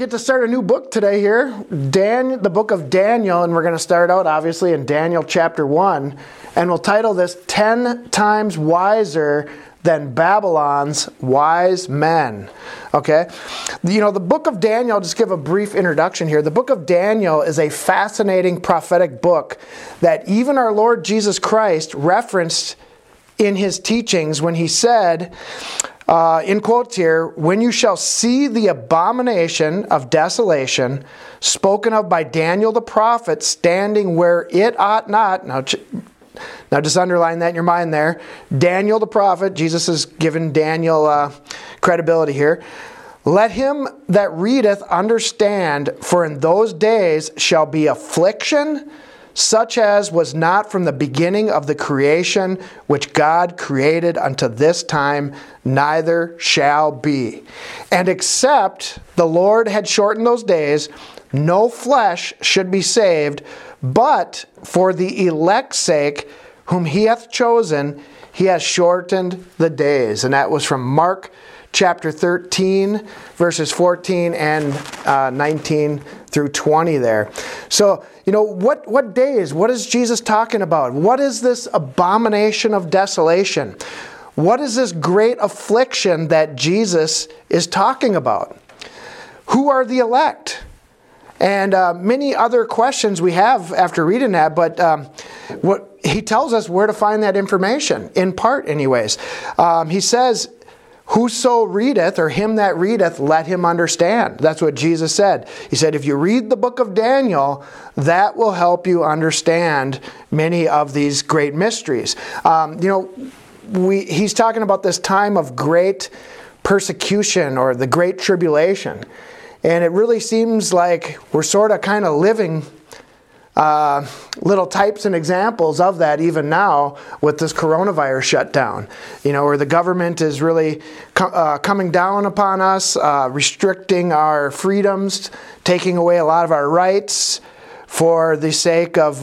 get to start a new book today here, the book of Daniel, and we're going to start out, obviously, in Daniel chapter 1, and we'll title this 10 Times Wiser Than Babylon's Wise Men. Okay? You know, the book of Daniel, I'll just give a brief introduction here. The book of Daniel is a fascinating prophetic book that even our Lord Jesus Christ referenced in his teachings when he said, in quotes here, "When you shall see the abomination of desolation spoken of by Daniel the prophet standing where it ought not." Now just underline that in your mind there. Daniel the prophet, Jesus has given Daniel credibility here. "Let him that readeth understand, for in those days shall be affliction, such as was not from the beginning of the creation, which God created unto this time, neither shall be. And except the Lord had shortened those days, no flesh should be saved, but for the elect's sake, whom he hath chosen, he hath shortened the days." And that was from Mark chapter 13, verses 14 and 19 through 20 there. So, you know, what days? What is Jesus talking about? What is this abomination of desolation? What is this great affliction that Jesus is talking about? Who are the elect? And many other questions we have after reading that, but what he tells us where to find that information, in part anyways. He says, "Whoso readeth," or him that readeth, "let him understand." That's what Jesus said. He said, if you read the book of Daniel, that will help you understand many of these great mysteries. He's talking about this time of great persecution, or the great tribulation. And it really seems like we're sort of kind of living little types and examples of that even now with this coronavirus shutdown, you know, where the government is really coming down upon us, restricting our freedoms, taking away a lot of our rights for the sake of,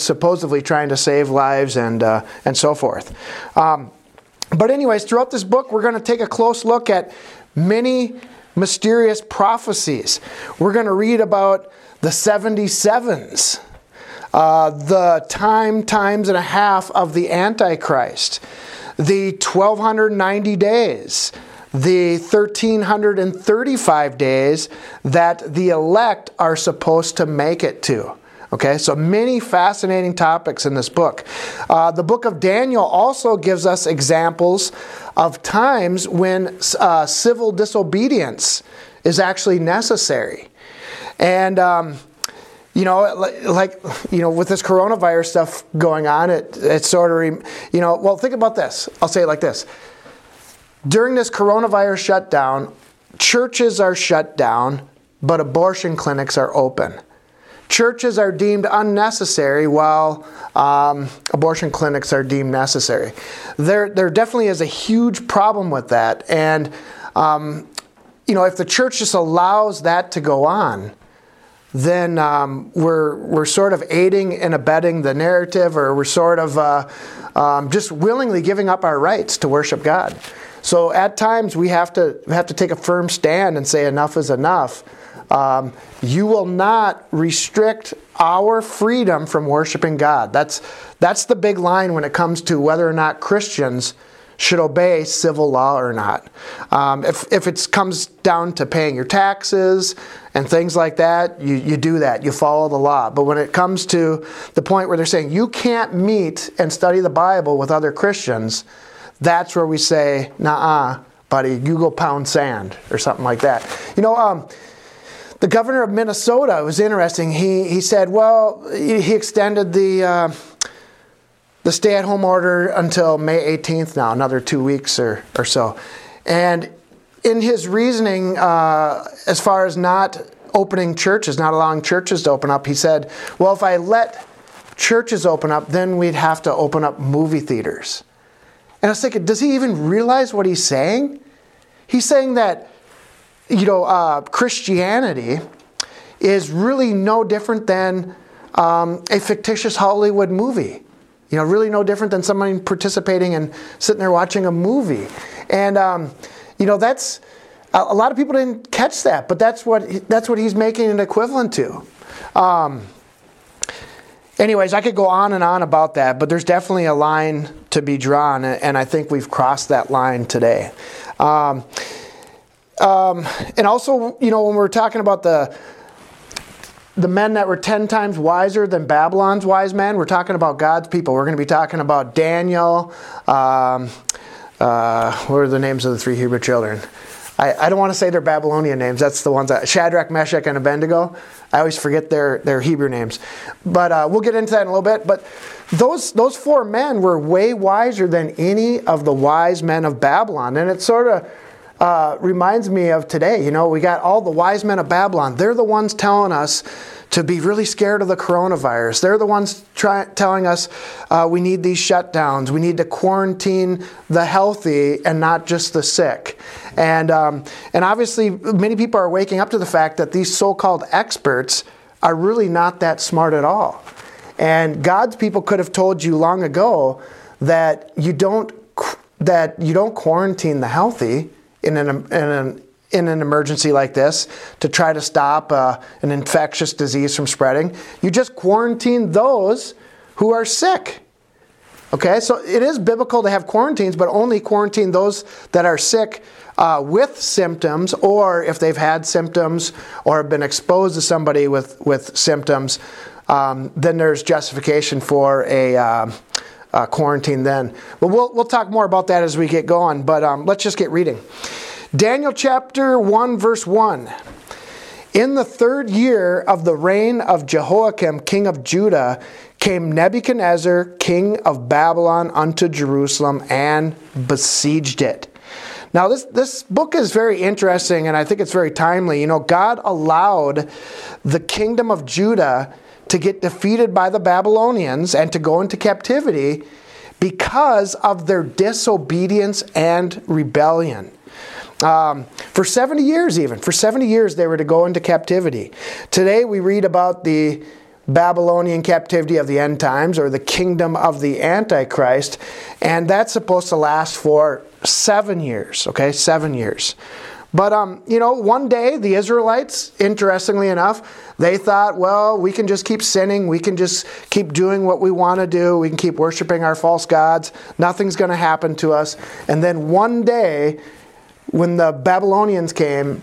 supposedly trying to save lives and so forth. But anyways, throughout this book, we're going to take a close look at many mysterious prophecies. We're going to read about the 77s, the times and a half of the Antichrist, the 1,290 days, the 1,335 days that the elect are supposed to make it to. Okay, so many fascinating topics in this book. The book of Daniel also gives us examples of times when civil disobedience is actually necessary. And, with this coronavirus stuff going on, it's think about this. I'll say it like this. During this coronavirus shutdown, churches are shut down, but abortion clinics are open. Churches are deemed unnecessary while abortion clinics are deemed necessary. There definitely is a huge problem with that. And, if the church just allows that to go on, then we're sort of aiding and abetting the narrative, or we're sort of just willingly giving up our rights to worship God. So at times we have to take a firm stand and say enough is enough. You will not restrict our freedom from worshiping God. That's the big line when it comes to whether or not Christians should obey civil law or not. If it comes down to paying your taxes and things like that, you do that. You follow the law. But when it comes to the point where they're saying you can't meet and study the Bible with other Christians, that's where we say, nah-uh, buddy, you go pound sand or something like that. The governor of Minnesota, it was interesting, he said, well, he extended the stay-at-home order until May 18th now, another 2 weeks or so. And in his reasoning, as far as not allowing churches to open up, he said, well, if I let churches open up, then we'd have to open up movie theaters. And I was thinking, does he even realize what he's saying? He's saying that Christianity is really no different than a fictitious Hollywood movie. Really no different than someone participating and sitting there watching a movie. And, that's A lot of people didn't catch that, but that's what he's making an equivalent to. Anyways, I could go on and on about that, but there's definitely a line to be drawn, and I think we've crossed that line today. And also, you know, when we're talking about the men that were 10 times wiser than Babylon's wise men, we're talking about God's people. We're going to be talking about Daniel. What are the names of the 3 Hebrew children? I don't want to say their Babylonian names. That's the ones that Shadrach, Meshach, and Abednego. I always forget their Hebrew names. But we'll get into that in a little bit. But those 4 men were way wiser than any of the wise men of Babylon. And it sort of reminds me of today. You know, we got all the wise men of Babylon. They're the ones telling us to be really scared of the coronavirus. They're the ones telling us we need these shutdowns. We need to quarantine the healthy and not just the sick. And obviously, many people are waking up to the fact that these so-called experts are really not that smart at all. And God's people could have told you long ago that you don't quarantine the healthy in an emergency like this to try to stop an infectious disease from spreading. You just quarantine those who are sick. Okay, so it is biblical to have quarantines, but only quarantine those that are sick with symptoms, or if they've had symptoms or have been exposed to somebody with symptoms, then there's justification for a quarantine then. But we'll talk more about that as we get going, but let's just get reading. Daniel chapter 1, verse 1. In the 3rd year of the reign of Jehoiakim, king of Judah, came Nebuchadnezzar, king of Babylon, unto Jerusalem and besieged it. Now, this book is very interesting, and I think it's very timely. You know, God allowed the kingdom of Judah to get defeated by the Babylonians and to go into captivity because of their disobedience and rebellion. For 70 years even. For 70 years they were to go into captivity. Today we read about the Babylonian captivity of the end times, or the kingdom of the Antichrist, and that's supposed to last for 7 years. Okay, 7 years. But, you know, one day the Israelites, interestingly enough, they thought, well, we can just keep sinning. We can just keep doing what we want to do. We can keep worshiping our false gods. Nothing's going to happen to us. And then one day, when the Babylonians came,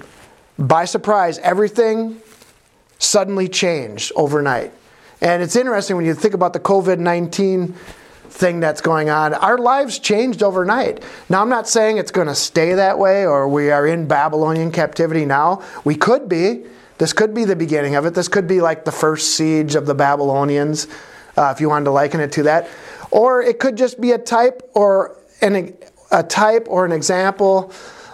by surprise, everything suddenly changed overnight. And it's interesting when you think about the COVID-19 thing that's going on. Our lives changed overnight. Now, I'm not saying it's going to stay that way or we are in Babylonian captivity now. We could be. This could be the beginning of it. This could be like the first siege of the Babylonians, if you wanted to liken it to that. Or it could just be a type or an example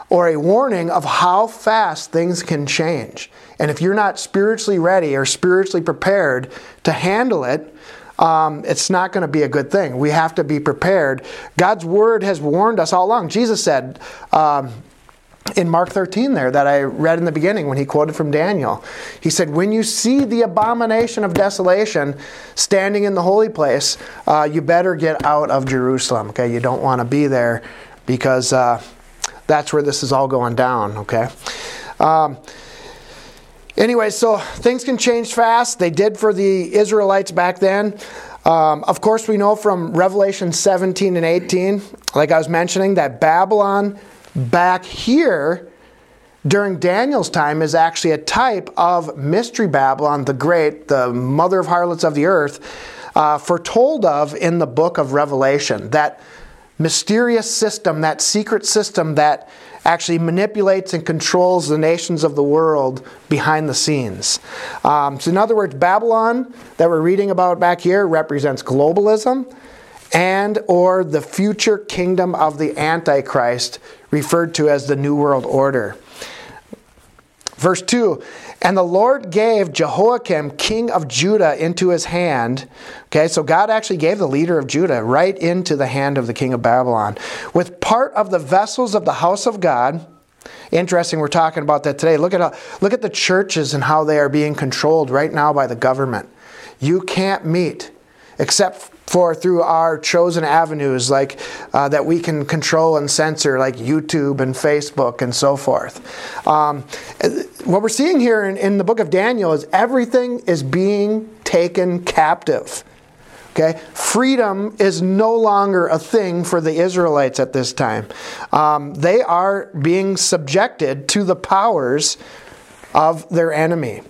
or a warning of how fast things can change. And if you're not spiritually ready or spiritually prepared to handle it, it's not going to be a good thing. We have to be prepared. God's word has warned us all along. Jesus said in Mark 13 there that I read in the beginning when he quoted from Daniel. He said, when you see the abomination of desolation standing in the holy place, you better get out of Jerusalem. Okay, you don't want to be there because... that's where this is all going down, okay? Anyway, so things can change fast. They did for the Israelites back then. Of course, we know from Revelation 17 and 18, like I was mentioning, that Babylon back here during Daniel's time is actually a type of Mystery Babylon the Great, the mother of harlots of the earth, foretold of in the book of Revelation, that mysterious system, that secret system that actually manipulates and controls the nations of the world behind the scenes. So in other words, Babylon that we're reading about back here represents globalism and or the future kingdom of the Antichrist, referred to as the New World Order. Verse 2, and the Lord gave Jehoiakim, king of Judah, into his hand. Okay, so God actually gave the leader of Judah right into the hand of the king of Babylon. With part of the vessels of the house of God. Interesting, we're talking about that today. Look at the churches and how they are being controlled right now by the government. You can't meet except for through our chosen avenues like that we can control and censor, like YouTube and Facebook and so forth. What we're seeing here in the book of Daniel is everything is being taken captive. Okay, freedom is no longer a thing for the Israelites at this time. They are being subjected to the powers of their enemy.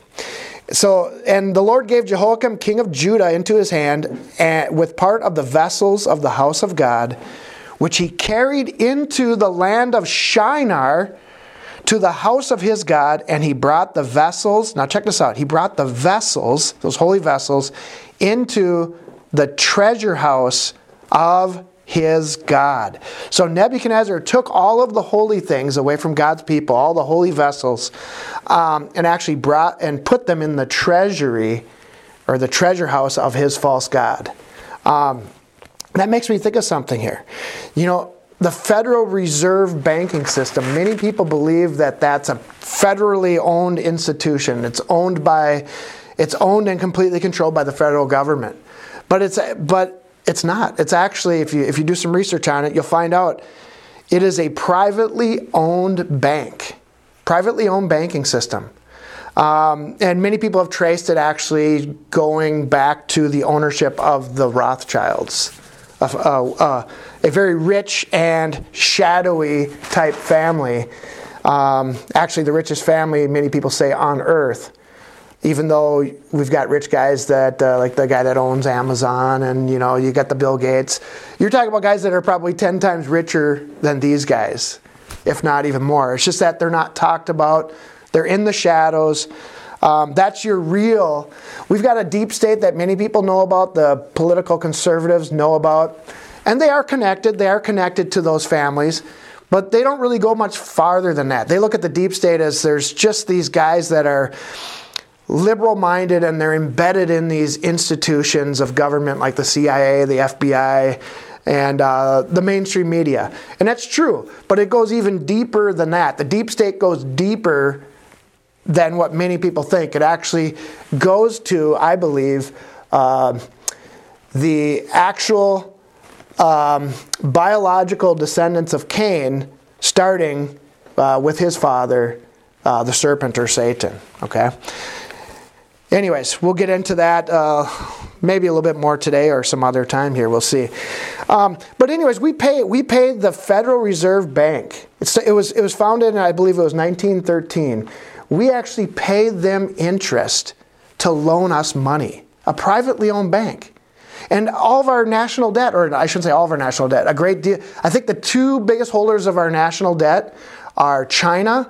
So, and the Lord gave Jehoiakim, king of Judah, into his hand and with part of the vessels of the house of God, which he carried into the land of Shinar to the house of his God, and he brought the vessels, now check this out, he brought the vessels, those holy vessels, into the treasure house of his God. So Nebuchadnezzar took all of the holy things away from God's people, all the holy vessels, and actually brought and put them in the treasury or the treasure house of his false god. That makes me think of something here. You know, the Federal Reserve banking system, many people believe that that's a federally owned institution. It's owned and completely controlled by the federal government. But it's not. It's actually, if you do some research on it, you'll find out it is a privately owned bank, privately owned banking system. And many people have traced it actually going back to the ownership of the Rothschilds, a very rich and shadowy type family. Actually, the richest family, many people say, on earth. Even though we've got rich guys that, like the guy that owns Amazon, and you know, you got the Bill Gates. You're talking about guys that are probably 10 times richer than these guys, if not even more. It's just that they're not talked about. They're in the shadows. That's your real. We've got a deep state that many people know about, the political conservatives know about, and they are connected. They are connected to those families. But they don't really go much farther than that. They look at the deep state as there's just these guys that are liberal-minded, and they're embedded in these institutions of government like the CIA, the FBI, and the mainstream media. And that's true, but it goes even deeper than that. The deep state goes deeper than what many people think. It actually goes to, I believe, the actual biological descendants of Cain, starting with his father, the serpent or Satan, okay? Anyways, we'll get into that maybe a little bit more today or some other time here. We'll see. But anyways, we paid the Federal Reserve Bank. It was founded, I believe it was 1913. We actually paid them interest to loan us money, a privately owned bank. And all of our national debt, or I shouldn't say all of our national debt, a great deal. I think the two biggest holders of our national debt are China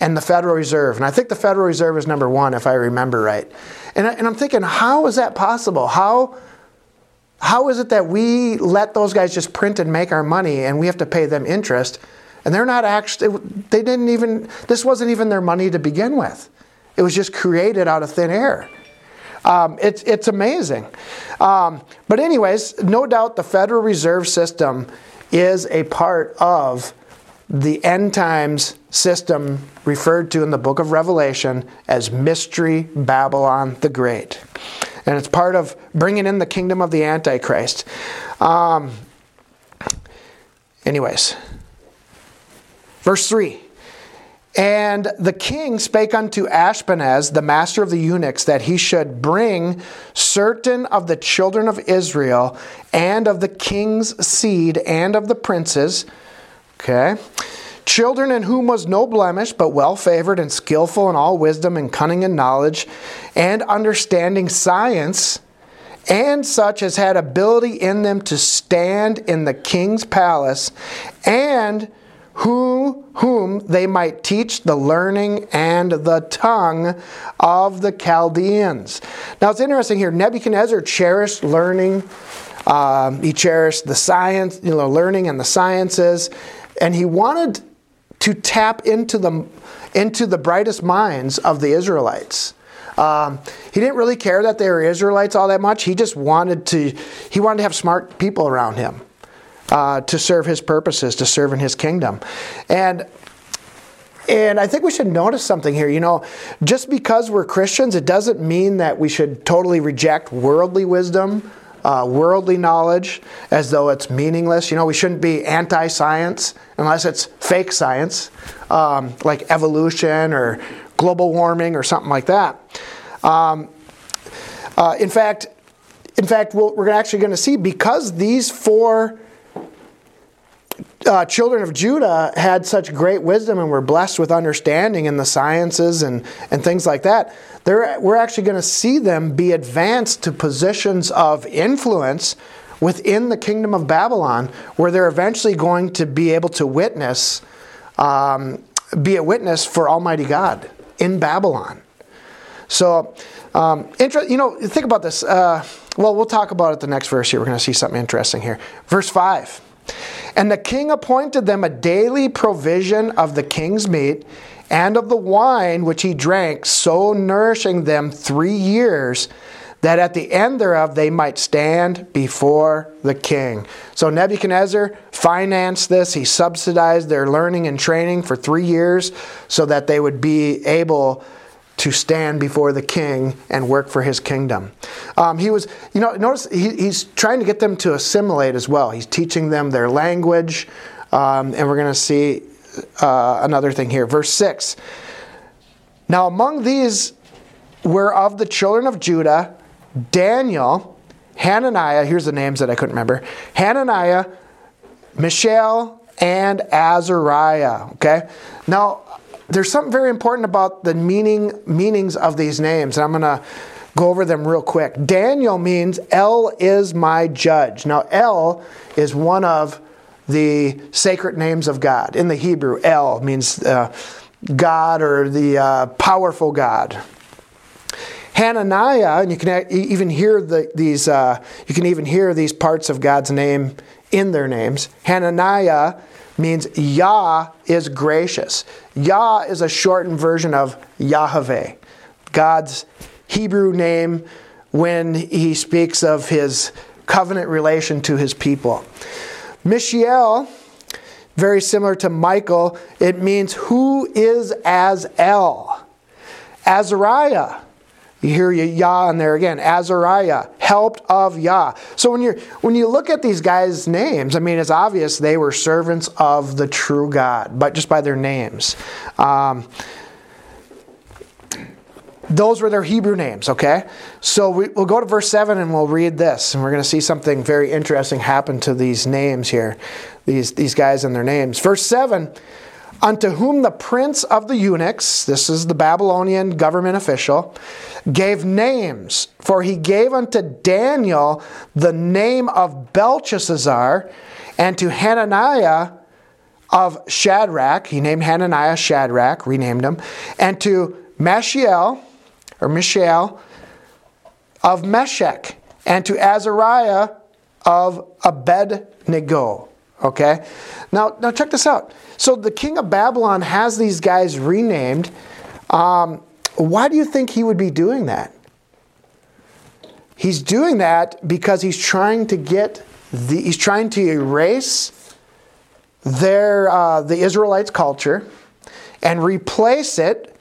and the Federal Reserve. And I think the Federal Reserve is number one, if I remember right. And I'm thinking, how is that possible? How is it that we let those guys just print and make our money, and we have to pay them interest? And they're not actually, they didn't even, this wasn't even their money to begin with. It was just created out of thin air. It's amazing. But anyways, no doubt the Federal Reserve System is a part of the end times system referred to in the book of Revelation as Mystery Babylon the Great. And it's part of bringing in the kingdom of the Antichrist. Anyways, verse 3. And the king spake unto Ashpenaz, the master of the eunuchs, that he should bring certain of the children of Israel and of the king's seed and of the princes, okay, children in whom was no blemish, but well-favored and skillful in all wisdom and cunning and knowledge and understanding science, and such as had ability in them to stand in the king's palace, and whom they might teach the learning and the tongue of the Chaldeans. Now it's interesting here, Nebuchadnezzar cherished learning. He cherished the science, learning and the sciences. And he wanted to tap into the brightest minds of the Israelites. He didn't really care that they were Israelites all that much. He just wanted to have smart people around him to serve his purposes, to serve in his kingdom. And I think we should notice something here. You know, just because we're Christians, it doesn't mean that we should totally reject worldly wisdom, worldly knowledge as though it's meaningless. You know, we shouldn't be anti-science unless it's fake science, like evolution or global warming or something like that. In fact, we're actually going to see, because these four children of Judah had such great wisdom and were blessed with understanding in the sciences and things like that, we're actually going to see them be advanced to positions of influence within the kingdom of Babylon, where they're eventually going to be able to witness, be a witness for Almighty God in Babylon. So, think about this. We'll talk about it the next verse here. We're going to see something interesting here. Verse 5. And the king appointed them a daily provision of the king's meat and of the wine which he drank, so nourishing them 3 years, that at the end thereof they might stand before the king. So Nebuchadnezzar financed this. He subsidized their learning and training for 3 years so that they would be able to stand before the king and work for his kingdom. He's trying to get them to assimilate as well. He's teaching them their language, and we're going to see another thing here. Verse 6. Now among these were of the children of Judah, Daniel, Hananiah — here's the names that I couldn't remember — Hananiah, Mishael, and Azariah. Okay? Now, there's something very important about the meanings of these names, and I'm going to go over them real quick. Daniel means El is my judge. Now, El is one of the sacred names of God. In the Hebrew, El means God, or the powerful God. Hananiah, and you can even hear these parts of God's name in their names. Hananiah means Yah is gracious. Yah is a shortened version of Yahweh, God's Hebrew name when he speaks of his covenant relation to his people. Mishael, very similar to Michael, it means who is as El. Azariah, you hear Yah in there again. Azariah, helped of Yah. So when you look at these guys' names, I mean, it's obvious they were servants of the true God, but just by their names. Those were their Hebrew names, okay? So we'll go to verse 7 and we'll read this, and we're going to see something very interesting happen to these names here, these guys and their names. Verse 7, unto whom the prince of the eunuchs — this is the Babylonian government official — gave names, for he gave unto Daniel the name of Belshazzar, and to Hananiah of Shadrach — he named Hananiah Shadrach, renamed him — and to Mishael of Meshach, and to Azariah of Abednego. Okay? Now check this out. So the king of Babylon has these guys renamed. Why do you think he would be doing that? He's doing that because he's trying to erase the Israelites' culture and replace it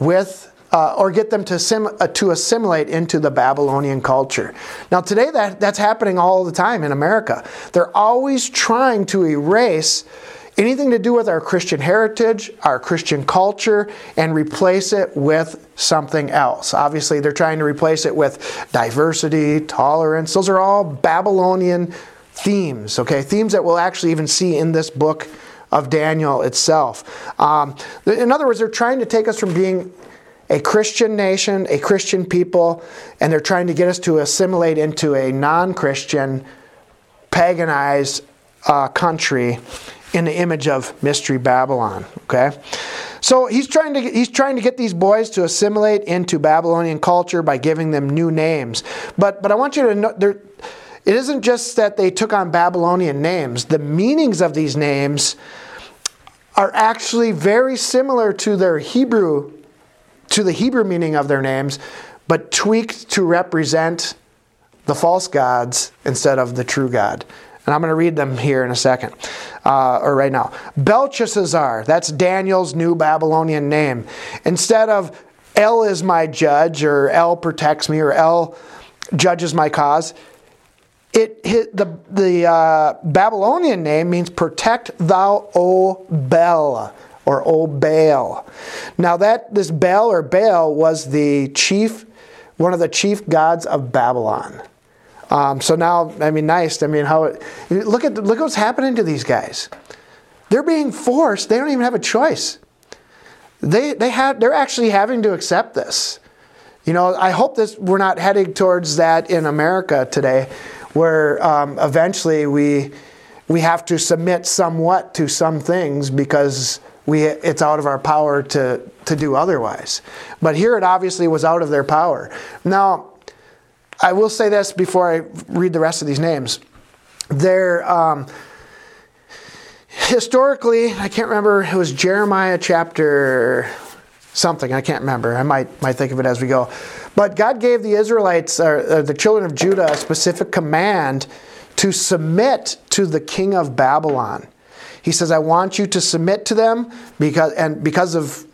with, or get them to assimilate into the Babylonian culture. Now today that's happening all the time in America. They're always trying to erase anything to do with our Christian heritage, our Christian culture, and replace it with something else. Obviously, they're trying to replace it with diversity, tolerance. Those are all Babylonian themes, okay? Themes that we'll actually even see in this book of Daniel itself. In other words, they're trying to take us from being a Christian nation, a Christian people, and they're trying to get us to assimilate into a non-Christian, paganized country in the image of Mystery Babylon. Okay, so he's trying to get these boys to assimilate into Babylonian culture by giving them new names. But I want you to know, it isn't just that they took on Babylonian names. The meanings of these names are actually very similar to their Hebrew names, to the Hebrew meaning of their names, but tweaked to represent the false gods instead of the true God. And I'm going to read them here in a second, or right now. Belshazzar, that's Daniel's new Babylonian name. Instead of El is my judge, or El protects me, or El judges my cause, The Babylonian name means protect thou, O Bel, or O Baal. Now that this Bel or Baal was the chief, one of the chief gods of Babylon. So now, I mean, nice. I mean, how? Look at what's happening to these guys. They're being forced. They don't even have a choice. They're actually having to accept this. You know, I hope we're not heading towards that in America today, where eventually we have to submit somewhat to some things because it's out of our power to do otherwise. But here it obviously was out of their power. Now, I will say this before I read the rest of these names. They're historically, I can't remember, it was Jeremiah chapter something, I can't remember. I might think of it as we go. But God gave the Israelites, or the children of Judah, a specific command to submit to the king of Babylon. He says, I want you to submit to them because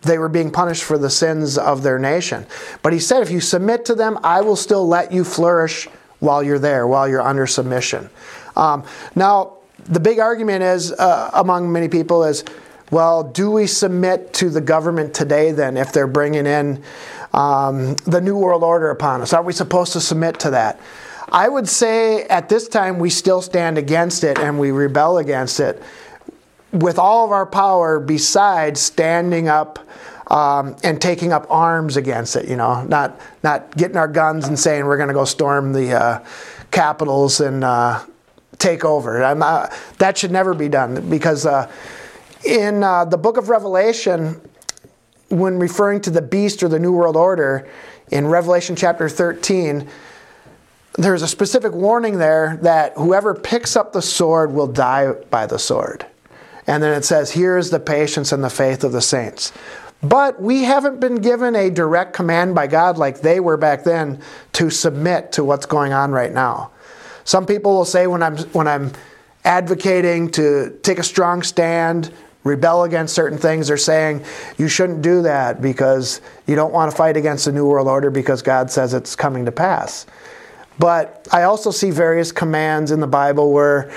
they were being punished for the sins of their nation. But he said, if you submit to them, I will still let you flourish while you're there, while you're under submission. Now, the big argument is, among many people is, well, do we submit to the government today then if they're bringing in the New World Order upon us? Are we supposed to submit to that? I would say at this time we still stand against it and we rebel against it with all of our power besides standing up and taking up arms against it, you know, not getting our guns and saying we're going to go storm the capitals and take over. That should never be done because in the book of Revelation, when referring to the beast or the New World Order, in Revelation chapter 13, there's a specific warning there that whoever picks up the sword will die by the sword. And then it says, here is the patience and the faith of the saints. But we haven't been given a direct command by God like they were back then to submit to what's going on right now. Some people will say when I'm advocating to take a strong stand, rebel against certain things, they're saying you shouldn't do that because you don't want to fight against the New World Order because God says it's coming to pass. But I also see various commands in the Bible where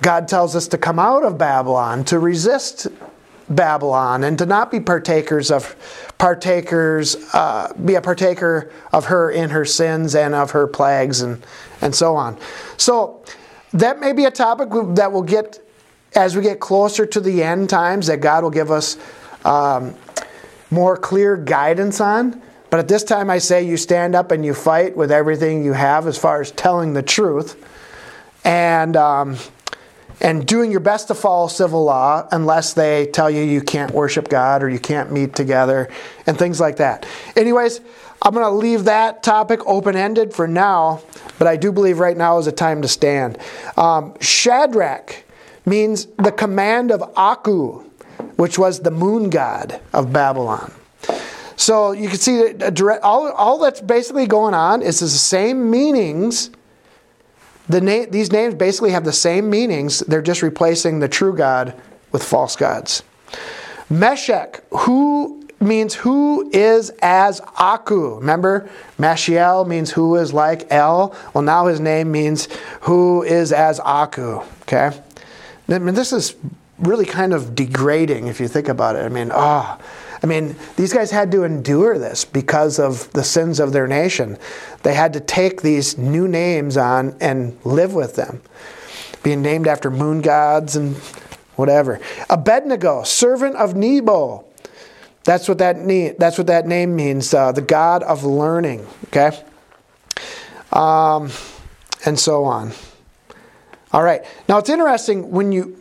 God tells us to come out of Babylon, to resist Babylon, and to not be a partaker of her in her sins and of her plagues and so on. So that may be a topic that we'll get as we get closer to the end times, that God will give us more clear guidance on. But at this time I say you stand up and you fight with everything you have as far as telling the truth and doing your best to follow civil law unless they tell you you can't worship God or you can't meet together and things like that. Anyways, I'm going to leave that topic open-ended for now, but I do believe right now is a time to stand. Shadrach means the command of Aku, which was the moon god of Babylon. So you can see that all that's basically going on is the same meanings. These names basically have the same meanings. They're just replacing the true God with false gods. Meshach, who means who is as Aku. Remember, Mishael means who is like El. Well, now his name means who is as Aku. Okay? I mean, this is really kind of degrading if you think about it. I mean, these guys had to endure this because of the sins of their nation. They had to take these new names on and live with them, being named after moon gods and whatever. Abednego, servant of Nebo. That's what that name means. The god of learning. Okay, and so on. All right. Now it's interesting when you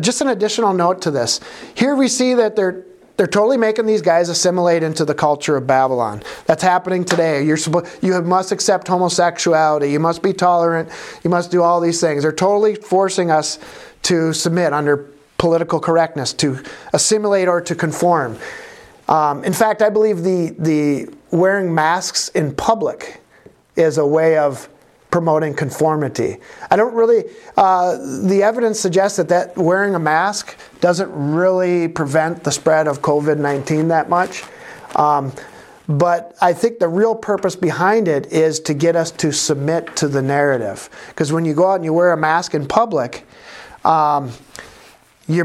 just an additional note to this. Here we see that they're totally making these guys assimilate into the culture of Babylon. That's happening today. You must accept homosexuality. You must be tolerant. You must do all these things. They're totally forcing us to submit under political correctness, to assimilate or to conform. In fact, I believe the wearing masks in public is a way of promoting conformity. I don't really, the evidence suggests that wearing a mask doesn't really prevent the spread of COVID-19 that much. But I think the real purpose behind it is to get us to submit to the narrative. Because when you go out and you wear a mask in public, you're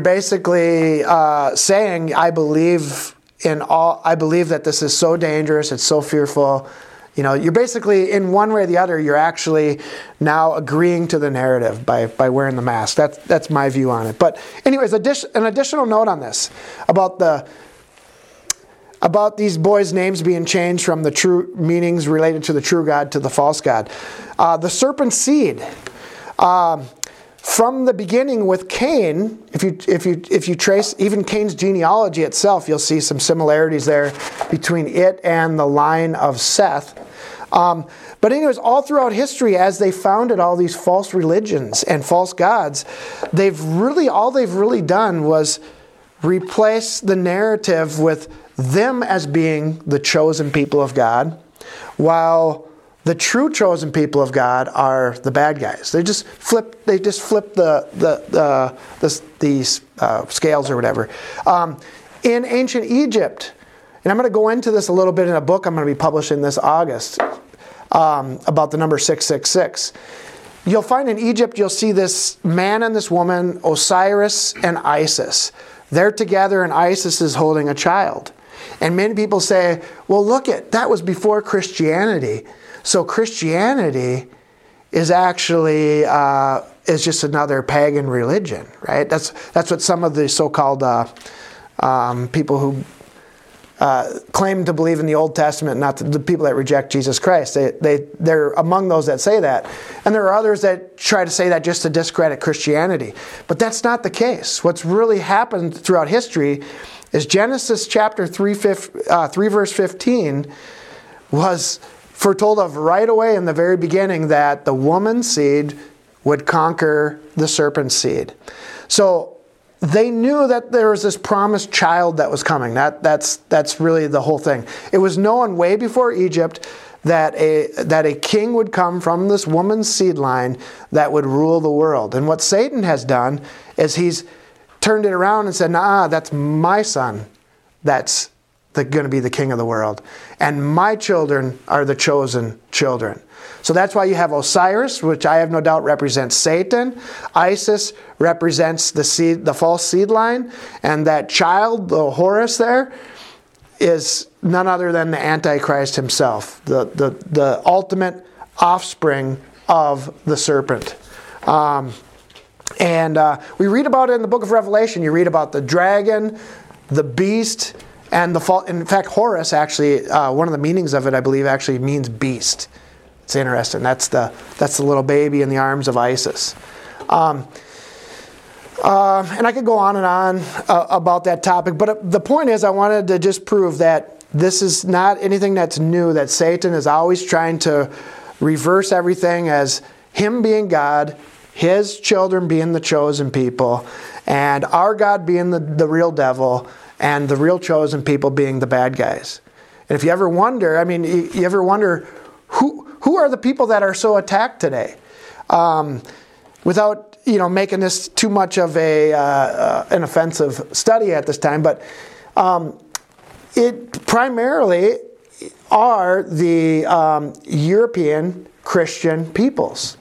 basically saying, I believe that this is so dangerous, it's so fearful. You know, you're basically, in one way or the other, you're actually now agreeing to the narrative by wearing the mask. That's my view on it. But anyways, an additional note on this, about these boys' names being changed from the true meanings related to the true God to the false God. The serpent's seed. From the beginning with Cain, if you trace even Cain's genealogy itself, you'll see some similarities there between it and the line of Seth. But anyways, all throughout history, as they founded all these false religions and false gods, they've really done was replace the narrative with them as being the chosen people of God, while the true chosen people of God are the bad guys. They just flip the scales or whatever. In ancient Egypt, and I'm going to go into this a little bit in a book I'm going to be publishing this August about the number 666. You'll find in Egypt, you'll see this man and this woman, Osiris and Isis. They're together and Isis is holding a child. And many people say, well, look it, that was before Christianity. So Christianity is actually is just another pagan religion, right? That's what some of the so-called people who claim to believe in the Old Testament, not the people that reject Jesus Christ. They're among those that say that. And there are others that try to say that just to discredit Christianity. But that's not the case. What's really happened throughout history is Genesis chapter 3 verse 15 was foretold of right away in the very beginning that the woman's seed would conquer the serpent's seed. So they knew that there was this promised child that was coming. That's really the whole thing. It was known way before Egypt that a king would come from this woman's seed line that would rule the world. And what Satan has done is he's turned it around and said, nah, that's my son that's going to be the king of the world. And my children are the chosen children. So that's why you have Osiris, which I have no doubt represents Satan. Isis represents the false seed line. And that child, the Horus there, is none other than the Antichrist himself, the ultimate offspring of the serpent. And we read about it in the book of Revelation. You read about the dragon, the beast, and in fact, Horus actually, one of the meanings of it, I believe, actually means beast. It's interesting. That's the little baby in the arms of Isis. And I could go on and on about that topic, but the point is I wanted to just prove that this is not anything that's new, that Satan is always trying to reverse everything as him being God, his children being the chosen people, and our God being the real devil, and the real chosen people being the bad guys. And if you ever wonder, who are the people that are so attacked today? Without making this too much of an offensive study at this time, but it primarily are the European Christian peoples.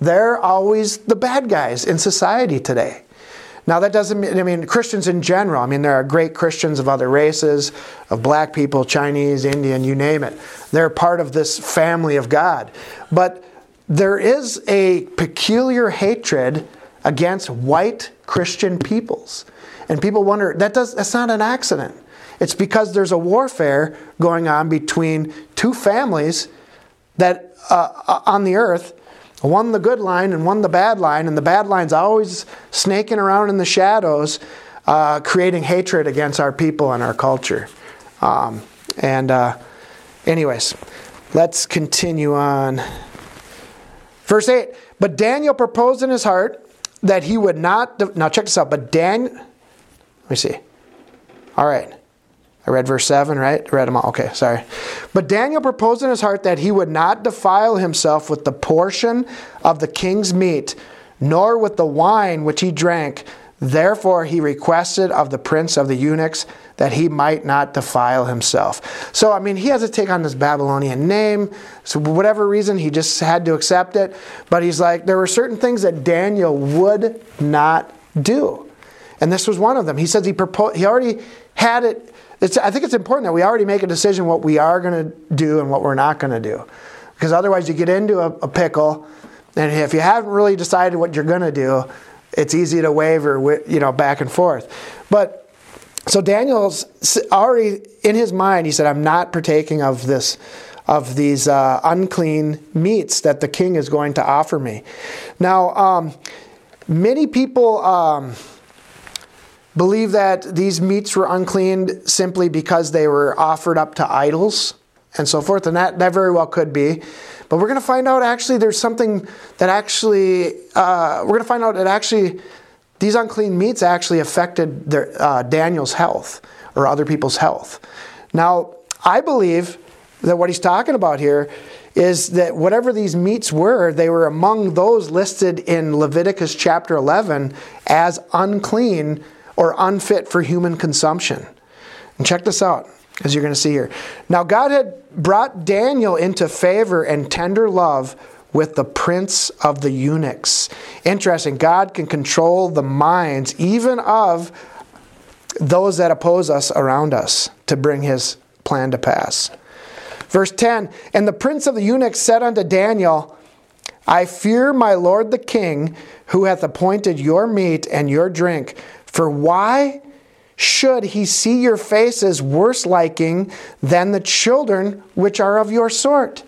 They're always the bad guys in society today. Now that doesn't mean, Christians in general. There are great Christians of other races, of black people, Chinese, Indian, you name it. They're part of this family of God. But there is a peculiar hatred against white Christian peoples. And people wonder, that's not an accident. It's because there's a warfare going on between two families that on the earth. One the good line and one the bad line, and the bad line's always snaking around in the shadows, creating hatred against our people and our culture. Anyways, let's continue on. Verse 8, but Daniel proposed in his heart that he would not... Now check this out, but Daniel... Let me see. All right. I read verse 7, right? I read them all. Okay, sorry. But Daniel proposed in his heart that he would not defile himself with the portion of the king's meat, nor with the wine which he drank, Therefore he requested of the prince of the eunuchs that he might not defile himself. So, I mean, he has to take on this Babylonian name. So for whatever reason, he just had to accept it. But he's like, there were certain things that Daniel would not do. And this was one of them. He says he already had it. I think it's important that we already make a decision what we are going to do and what we're not going to do. Because otherwise you get into a pickle. And if you haven't really decided what you're going to do, it's easy to waver, you know, back and forth. But so Daniel's already in his mind, he said, I'm not partaking of this, of these unclean meats that the king is going to offer me. Now, many people believe that these meats were unclean simply because they were offered up to idols and so forth. And that very well could be. But we're going to find out actually there's something that actually, these unclean meats actually affected their, Daniel's health or other people's health. Now, I believe that what he's talking about here is that whatever these meats were, they were among those listed in Leviticus chapter 11 as unclean or unfit for human consumption. And check this out, as you're going to see here. Now, God had brought Daniel into favor and tender love with the prince of the eunuchs. Interesting. God can control the minds even of those that oppose us around us to bring his plan to pass. Verse 10, and the prince of the eunuchs said unto Daniel, I fear my lord the king, who hath appointed your meat and your drink. For why should he see your faces worse liking than the children which are of your sort?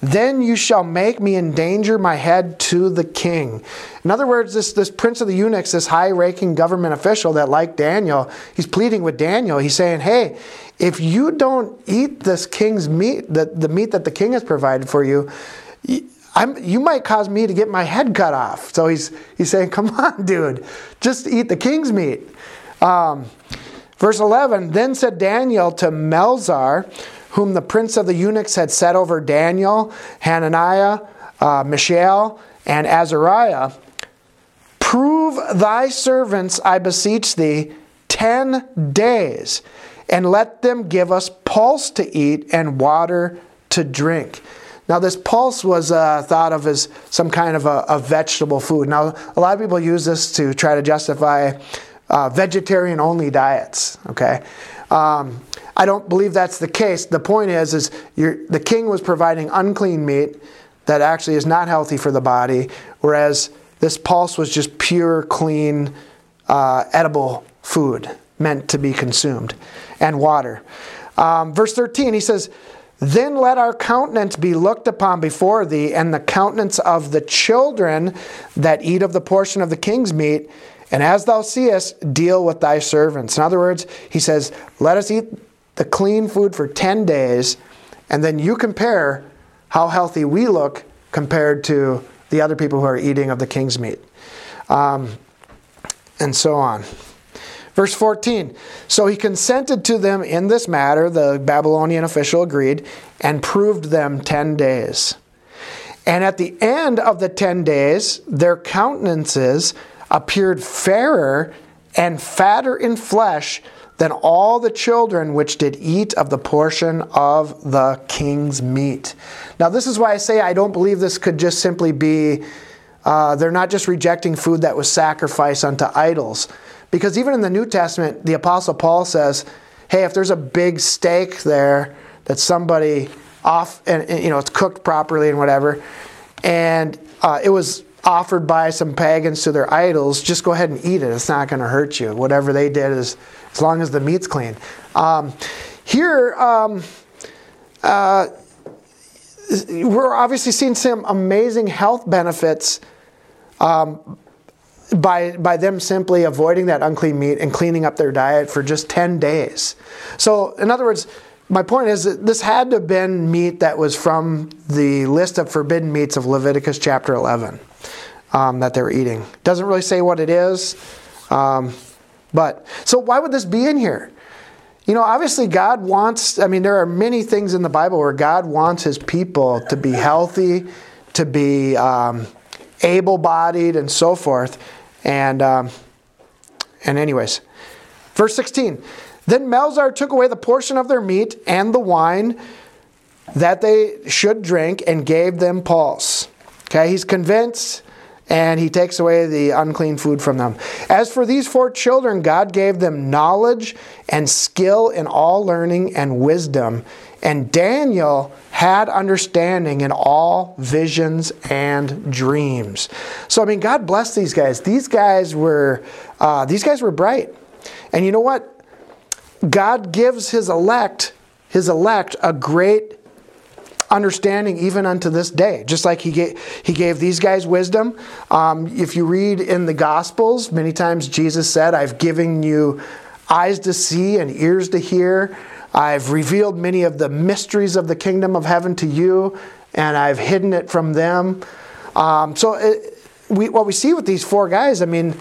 Then you shall make me endanger my head to the king. In other words, this prince of the eunuchs, this high-ranking government official that like Daniel, he's pleading with Daniel. He's saying, hey, if you don't eat this king's meat, the meat that the king has provided for you, you might cause me to get my head cut off. So he's saying, come on, dude, just eat the king's meat. Verse 11, then said Daniel to Melzar, whom the prince of the eunuchs had set over Daniel, Hananiah, Mishael, and Azariah, prove thy servants, I beseech thee, 10 days, and let them give us pulse to eat and water to drink. Now, this pulse was thought of as some kind of a vegetable food. Now, a lot of people use this to try to justify vegetarian-only diets, okay? I don't believe that's the case. The point is the king was providing unclean meat that actually is not healthy for the body, whereas this pulse was just pure, clean, edible food meant to be consumed, and water. Verse 13, he says, then let our countenance be looked upon before thee, and the countenance of the children that eat of the portion of the king's meat, and as thou seest, deal with thy servants. In other words, he says, let us eat the clean food for 10 days, and then you compare how healthy we look compared to the other people who are eating of the king's meat. And so on. Verse 14, so he consented to them in this matter, the Babylonian official agreed, and proved them 10 days. And at the end of the 10 days, their countenances appeared fairer and fatter in flesh than all the children which did eat of the portion of the king's meat. Now, this is why I say I don't believe this could just simply be, they're not just rejecting food that was sacrificed unto idols. Because even in the New Testament, the Apostle Paul says, hey, if there's a big steak there that somebody off, and you know, it's cooked properly and whatever, and it was offered by some pagans to their idols, just go ahead and eat it. It's not going to hurt you. Whatever they did, is as long as the meat's clean. Here, we're obviously seeing some amazing health benefits by them simply avoiding that unclean meat and cleaning up their diet for just 10 days. So, in other words, my point is that this had to have been meat that was from the list of forbidden meats of Leviticus chapter 11 that they were eating. Doesn't really say what it is. But so why would this be in here? You know, obviously God wants, I mean, there are many things in the Bible where God wants his people to be healthy, to be able-bodied and so forth. And And anyways, verse 16. Then Melzar took away the portion of their meat and the wine that they should drink and gave them pulse. Okay, he's convinced, and he takes away the unclean food from them. As for these 4 children, God gave them knowledge and skill in all learning and wisdom. And Daniel had understanding in all visions and dreams. So, I mean, God bless these guys. These guys were bright. And you know what? God gives his elect a great understanding even unto this day. Just like he gave these guys wisdom. If you read in the Gospels, many times Jesus said, I've given you eyes to see and ears to hear. I've revealed many of the mysteries of the kingdom of heaven to you, and I've hidden it from them. What we see with these 4 guys, I mean,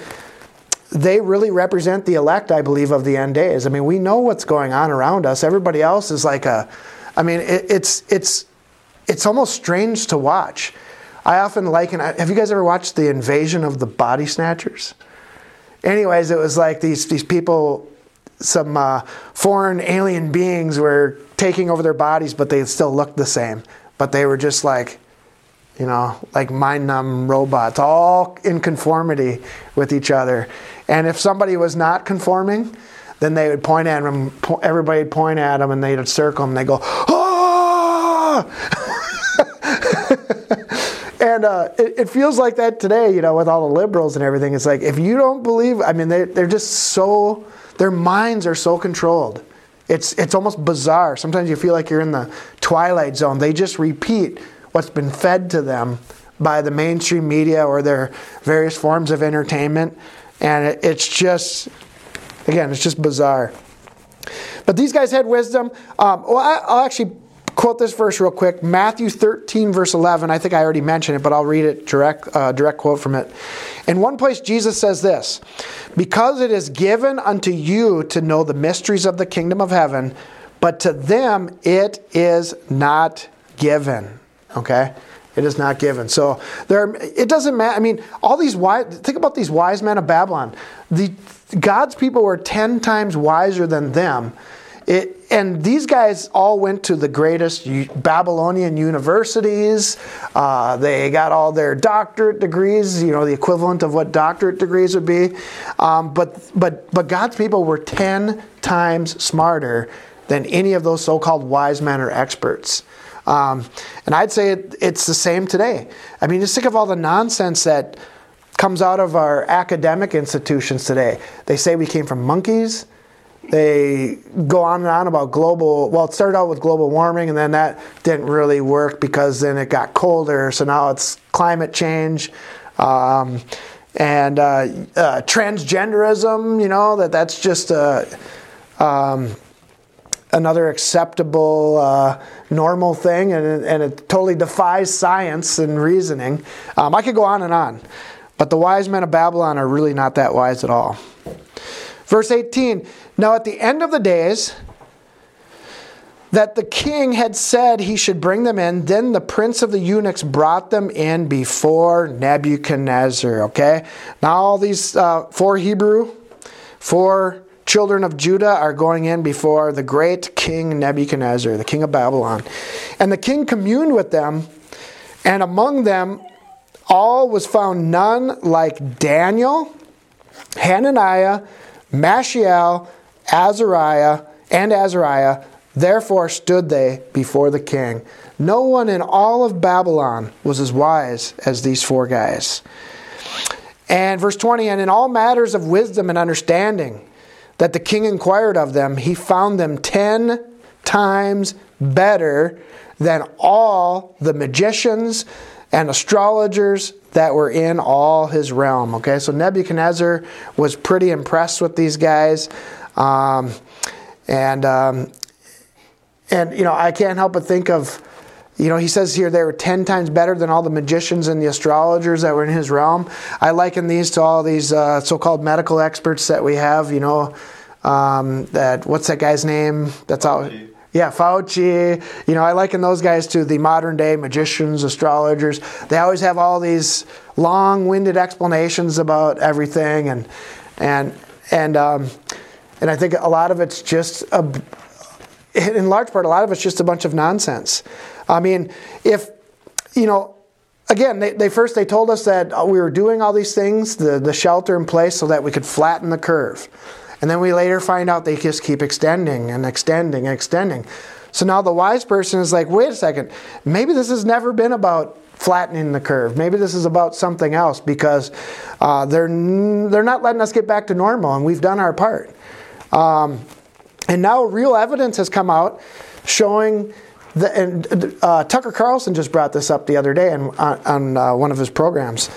they really represent the elect, I believe, of the end days. I mean, we know what's going on around us. Everybody else is like it's almost strange to watch. I often liken, have you guys ever watched The Invasion of the Body Snatchers? Anyways, it was like these people, some foreign alien beings were taking over their bodies, but they still looked the same. But they were just like, you know, like mind-numb robots, all in conformity with each other. And if somebody was not conforming, then they would point at them, everybody would point at them, and they would circle them, and they'd go, oh! And it feels like that today, you know, with all the liberals and everything. It's like, if you don't believe, I mean, they're just so, their minds are so controlled. It's almost bizarre. Sometimes you feel like you're in the Twilight Zone. They just repeat what's been fed to them by the mainstream media or their various forms of entertainment. And it's just, again, it's just bizarre. But these guys had wisdom. I'll actually quote this verse real quick. Matthew 13, verse 11. I think I already mentioned it, but I'll read it direct quote from it. In one place, Jesus says this, because it is given unto you to know the mysteries of the kingdom of heaven, but to them it is not given. Okay? It is not given. So it doesn't matter. I mean, think about these wise men of Babylon. God's people were 10 times wiser than them. And these guys all went to the greatest Babylonian universities. They got all their doctorate degrees, you know, the equivalent of what doctorate degrees would be. But God's people were 10 times smarter than any of those so-called wise men or experts. And I'd say it's the same today. I mean, just think of all the nonsense that comes out of our academic institutions today. They say we came from monkeys. They go on and on about it started out with global warming, and then that didn't really work because then it got colder. So now it's climate change. And transgenderism, you know, that's just another acceptable, normal thing, and it totally defies science and reasoning. I could go on, but the wise men of Babylon are really not that wise at all. Verse 18, now at the end of the days that the king had said he should bring them in, then the prince of the eunuchs brought them in before Nebuchadnezzar, okay? Now all these 4 children of Judah are going in before the great king Nebuchadnezzar, the king of Babylon. And the king communed with them, and among them all was found none like Daniel, Hananiah, Mishael, Azariah. Therefore stood they before the king. No one in all of Babylon was as wise as these 4 guys. And verse 20, and in all matters of wisdom and understanding, that the king inquired of them, he found them 10 times better than all the magicians and astrologers that were in all his realm. Okay, so Nebuchadnezzar was pretty impressed with these guys. And you know, I can't help but think of, you know, he says here they were 10 times better than all the magicians and the astrologers that were in his realm. I liken these to all these so-called medical experts that we have, you know, what's that guy's name? That's all. Yeah, Fauci. You know, I liken those guys to the modern-day magicians, astrologers. They always have all these long-winded explanations about everything, and And I think a lot of it's just, in large part, a lot of it's just a bunch of nonsense. I mean, if, you know, again, they told us that we were doing all these things, the shelter in place, so that we could flatten the curve. And then we later find out they just keep extending and extending and extending. So now the wise person is like, wait a second, maybe this has never been about flattening the curve. Maybe this is about something else, because they're not letting us get back to normal, and we've done our part. And now real evidence has come out showing, and Tucker Carlson just brought this up the other day on one of his programs.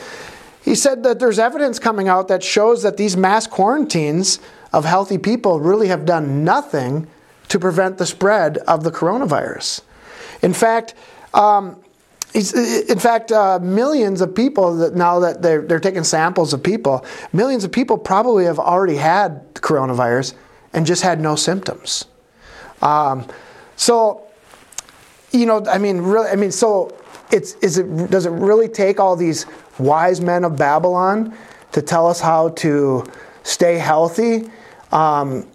He said that there's evidence coming out that shows that these mass quarantines of healthy people really have done nothing to prevent the spread of the coronavirus. In fact, millions of people, that now that they're taking samples of people, millions of people probably have already had coronavirus and just had no symptoms. Does it really take all these wise men of Babylon to tell us how to stay healthy? And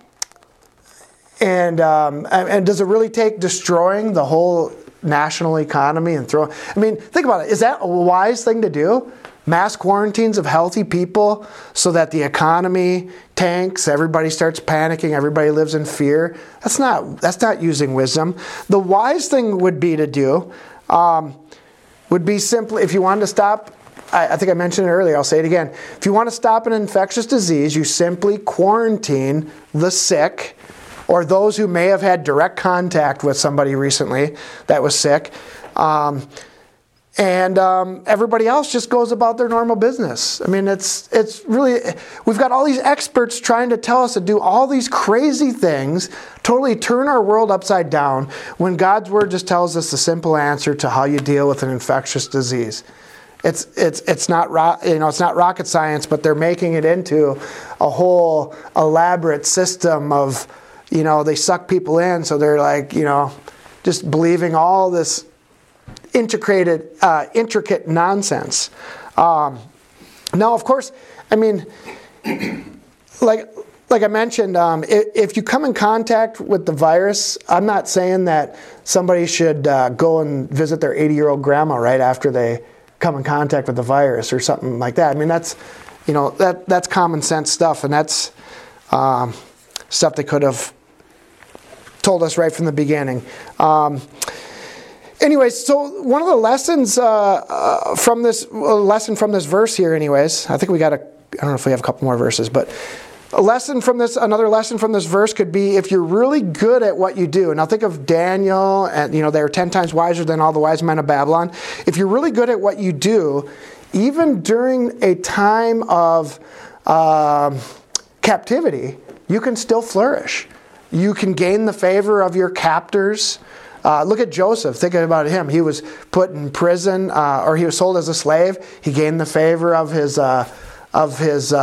does it really take destroying the whole national economy and think about it. Is that a wise thing to do? Mass quarantines of healthy people so that the economy tanks, everybody starts panicking, everybody lives in fear. That's not using wisdom. The wise thing would be to do would be simply, if you wanted to stop, I think I mentioned it earlier, I'll say it again. If you want to stop an infectious disease, you simply quarantine the sick or those who may have had direct contact with somebody recently that was sick. And everybody else just goes about their normal business. I mean, it's really, we've got all these experts trying to tell us to do all these crazy things, totally turn our world upside down, when God's word just tells us the simple answer to how you deal with an infectious disease. It's not rocket science, but they're making it into a whole elaborate system of, you know, they suck people in, so they're like, you know, just believing all this intricate nonsense. Now, of course, I mean, like I mentioned, if you come in contact with the virus, I'm not saying that somebody should go and visit their 80-year-old grandma right after they come in contact with the virus or something like that. I mean, that's common sense stuff, and that's stuff they could have told us right from the beginning. Anyways, so one of the lessons from this verse here, anyways, I think I don't know if we have a couple more verses, but another lesson from this verse could be, if you're really good at what you do, and now think of Daniel, and, you know, they were 10 times wiser than all the wise men of Babylon. If you're really good at what you do, even during a time of captivity, you can still flourish. You can gain the favor of your captors. Look at Joseph. Think about him. He was put in prison, or he was sold as a slave. He gained the favor of his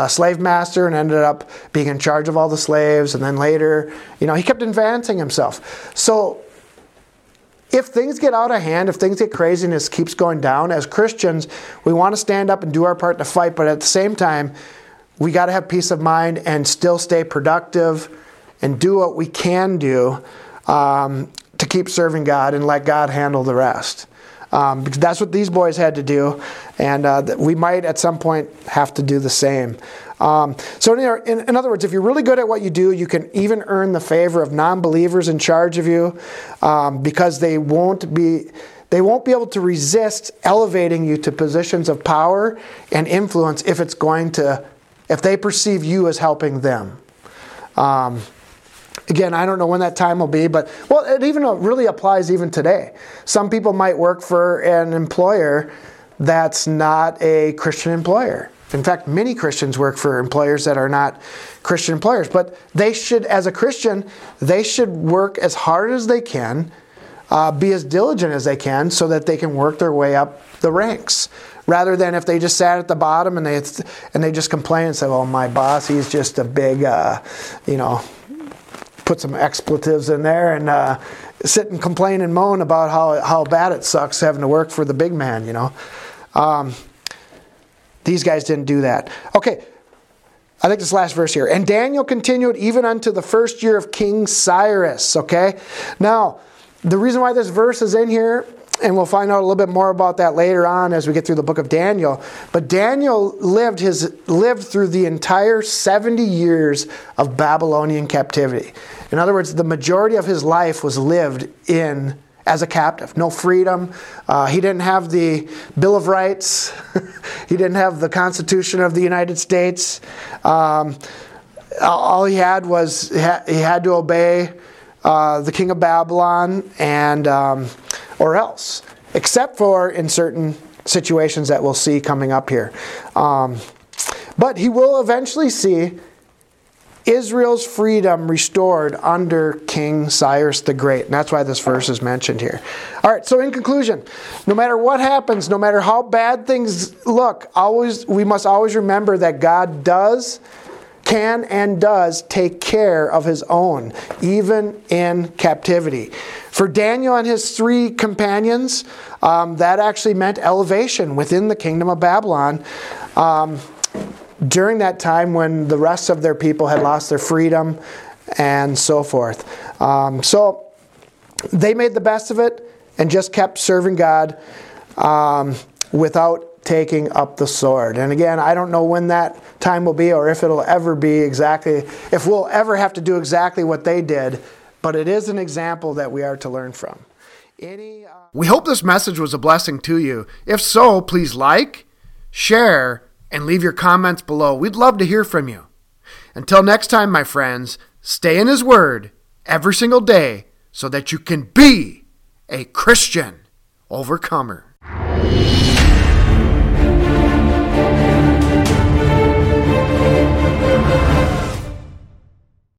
slave master and ended up being in charge of all the slaves. And then later, you know, he kept advancing himself. So if things get out of hand, if things get crazy and this keeps going down, as Christians, we want to stand up and do our part to fight. But at the same time, we got to have peace of mind and still stay productive and do what we can do to keep serving God and let God handle the rest. Because that's what these boys had to do, and we might at some point have to do the same. So in other words, if you're really good at what you do, you can even earn the favor of non-believers in charge of you, because they won't be able to resist elevating you to positions of power and influence if they perceive you as helping them. Again, I don't know when that time will be, but, well, it even really applies even today. Some people might work for an employer that's not a Christian employer. In fact, many Christians work for employers that are not Christian employers, but they should, as a Christian, they should work as hard as they can, be as diligent as they can, so that they can work their way up the ranks. Rather than if they just sat at the bottom and they just complain and say, "Well, my boss, he's just a big, put some expletives in there and sit and complain and moan about how bad it sucks having to work for the big man." These guys didn't do that. Okay, I think this last verse here. And Daniel continued even unto the first year of King Cyrus. Okay? Now, the reason why this verse is in here, and we'll find out a little bit more about that later on as we get through the book of Daniel. But Daniel lived through the entire 70 years of Babylonian captivity. In other words, the majority of his life was lived in as a captive. No freedom. He didn't have the Bill of Rights. He didn't have the Constitution of the United States. All he had was he had to obey the king of Babylon and or else, except for in certain situations that we'll see coming up here. But he will eventually see Israel's freedom restored under King Cyrus the Great. And that's why this verse is mentioned here. All right, so in conclusion, no matter what happens, no matter how bad things look, we must always remember that God can and does take care of his own, even in captivity. For Daniel and his three companions, that actually meant elevation within the kingdom of Babylon during that time when the rest of their people had lost their freedom and so forth. So they made the best of it and just kept serving God without taking up the sword. And again, I don't know when that time will be or if it'll ever be exactly, if we'll ever have to do exactly what they did, but it is an example that we are to learn from. We hope this message was a blessing to you. If so, please like, share, and leave your comments below. We'd love to hear from you. Until next time, my friends, stay in His Word every single day so that you can be a Christian overcomer.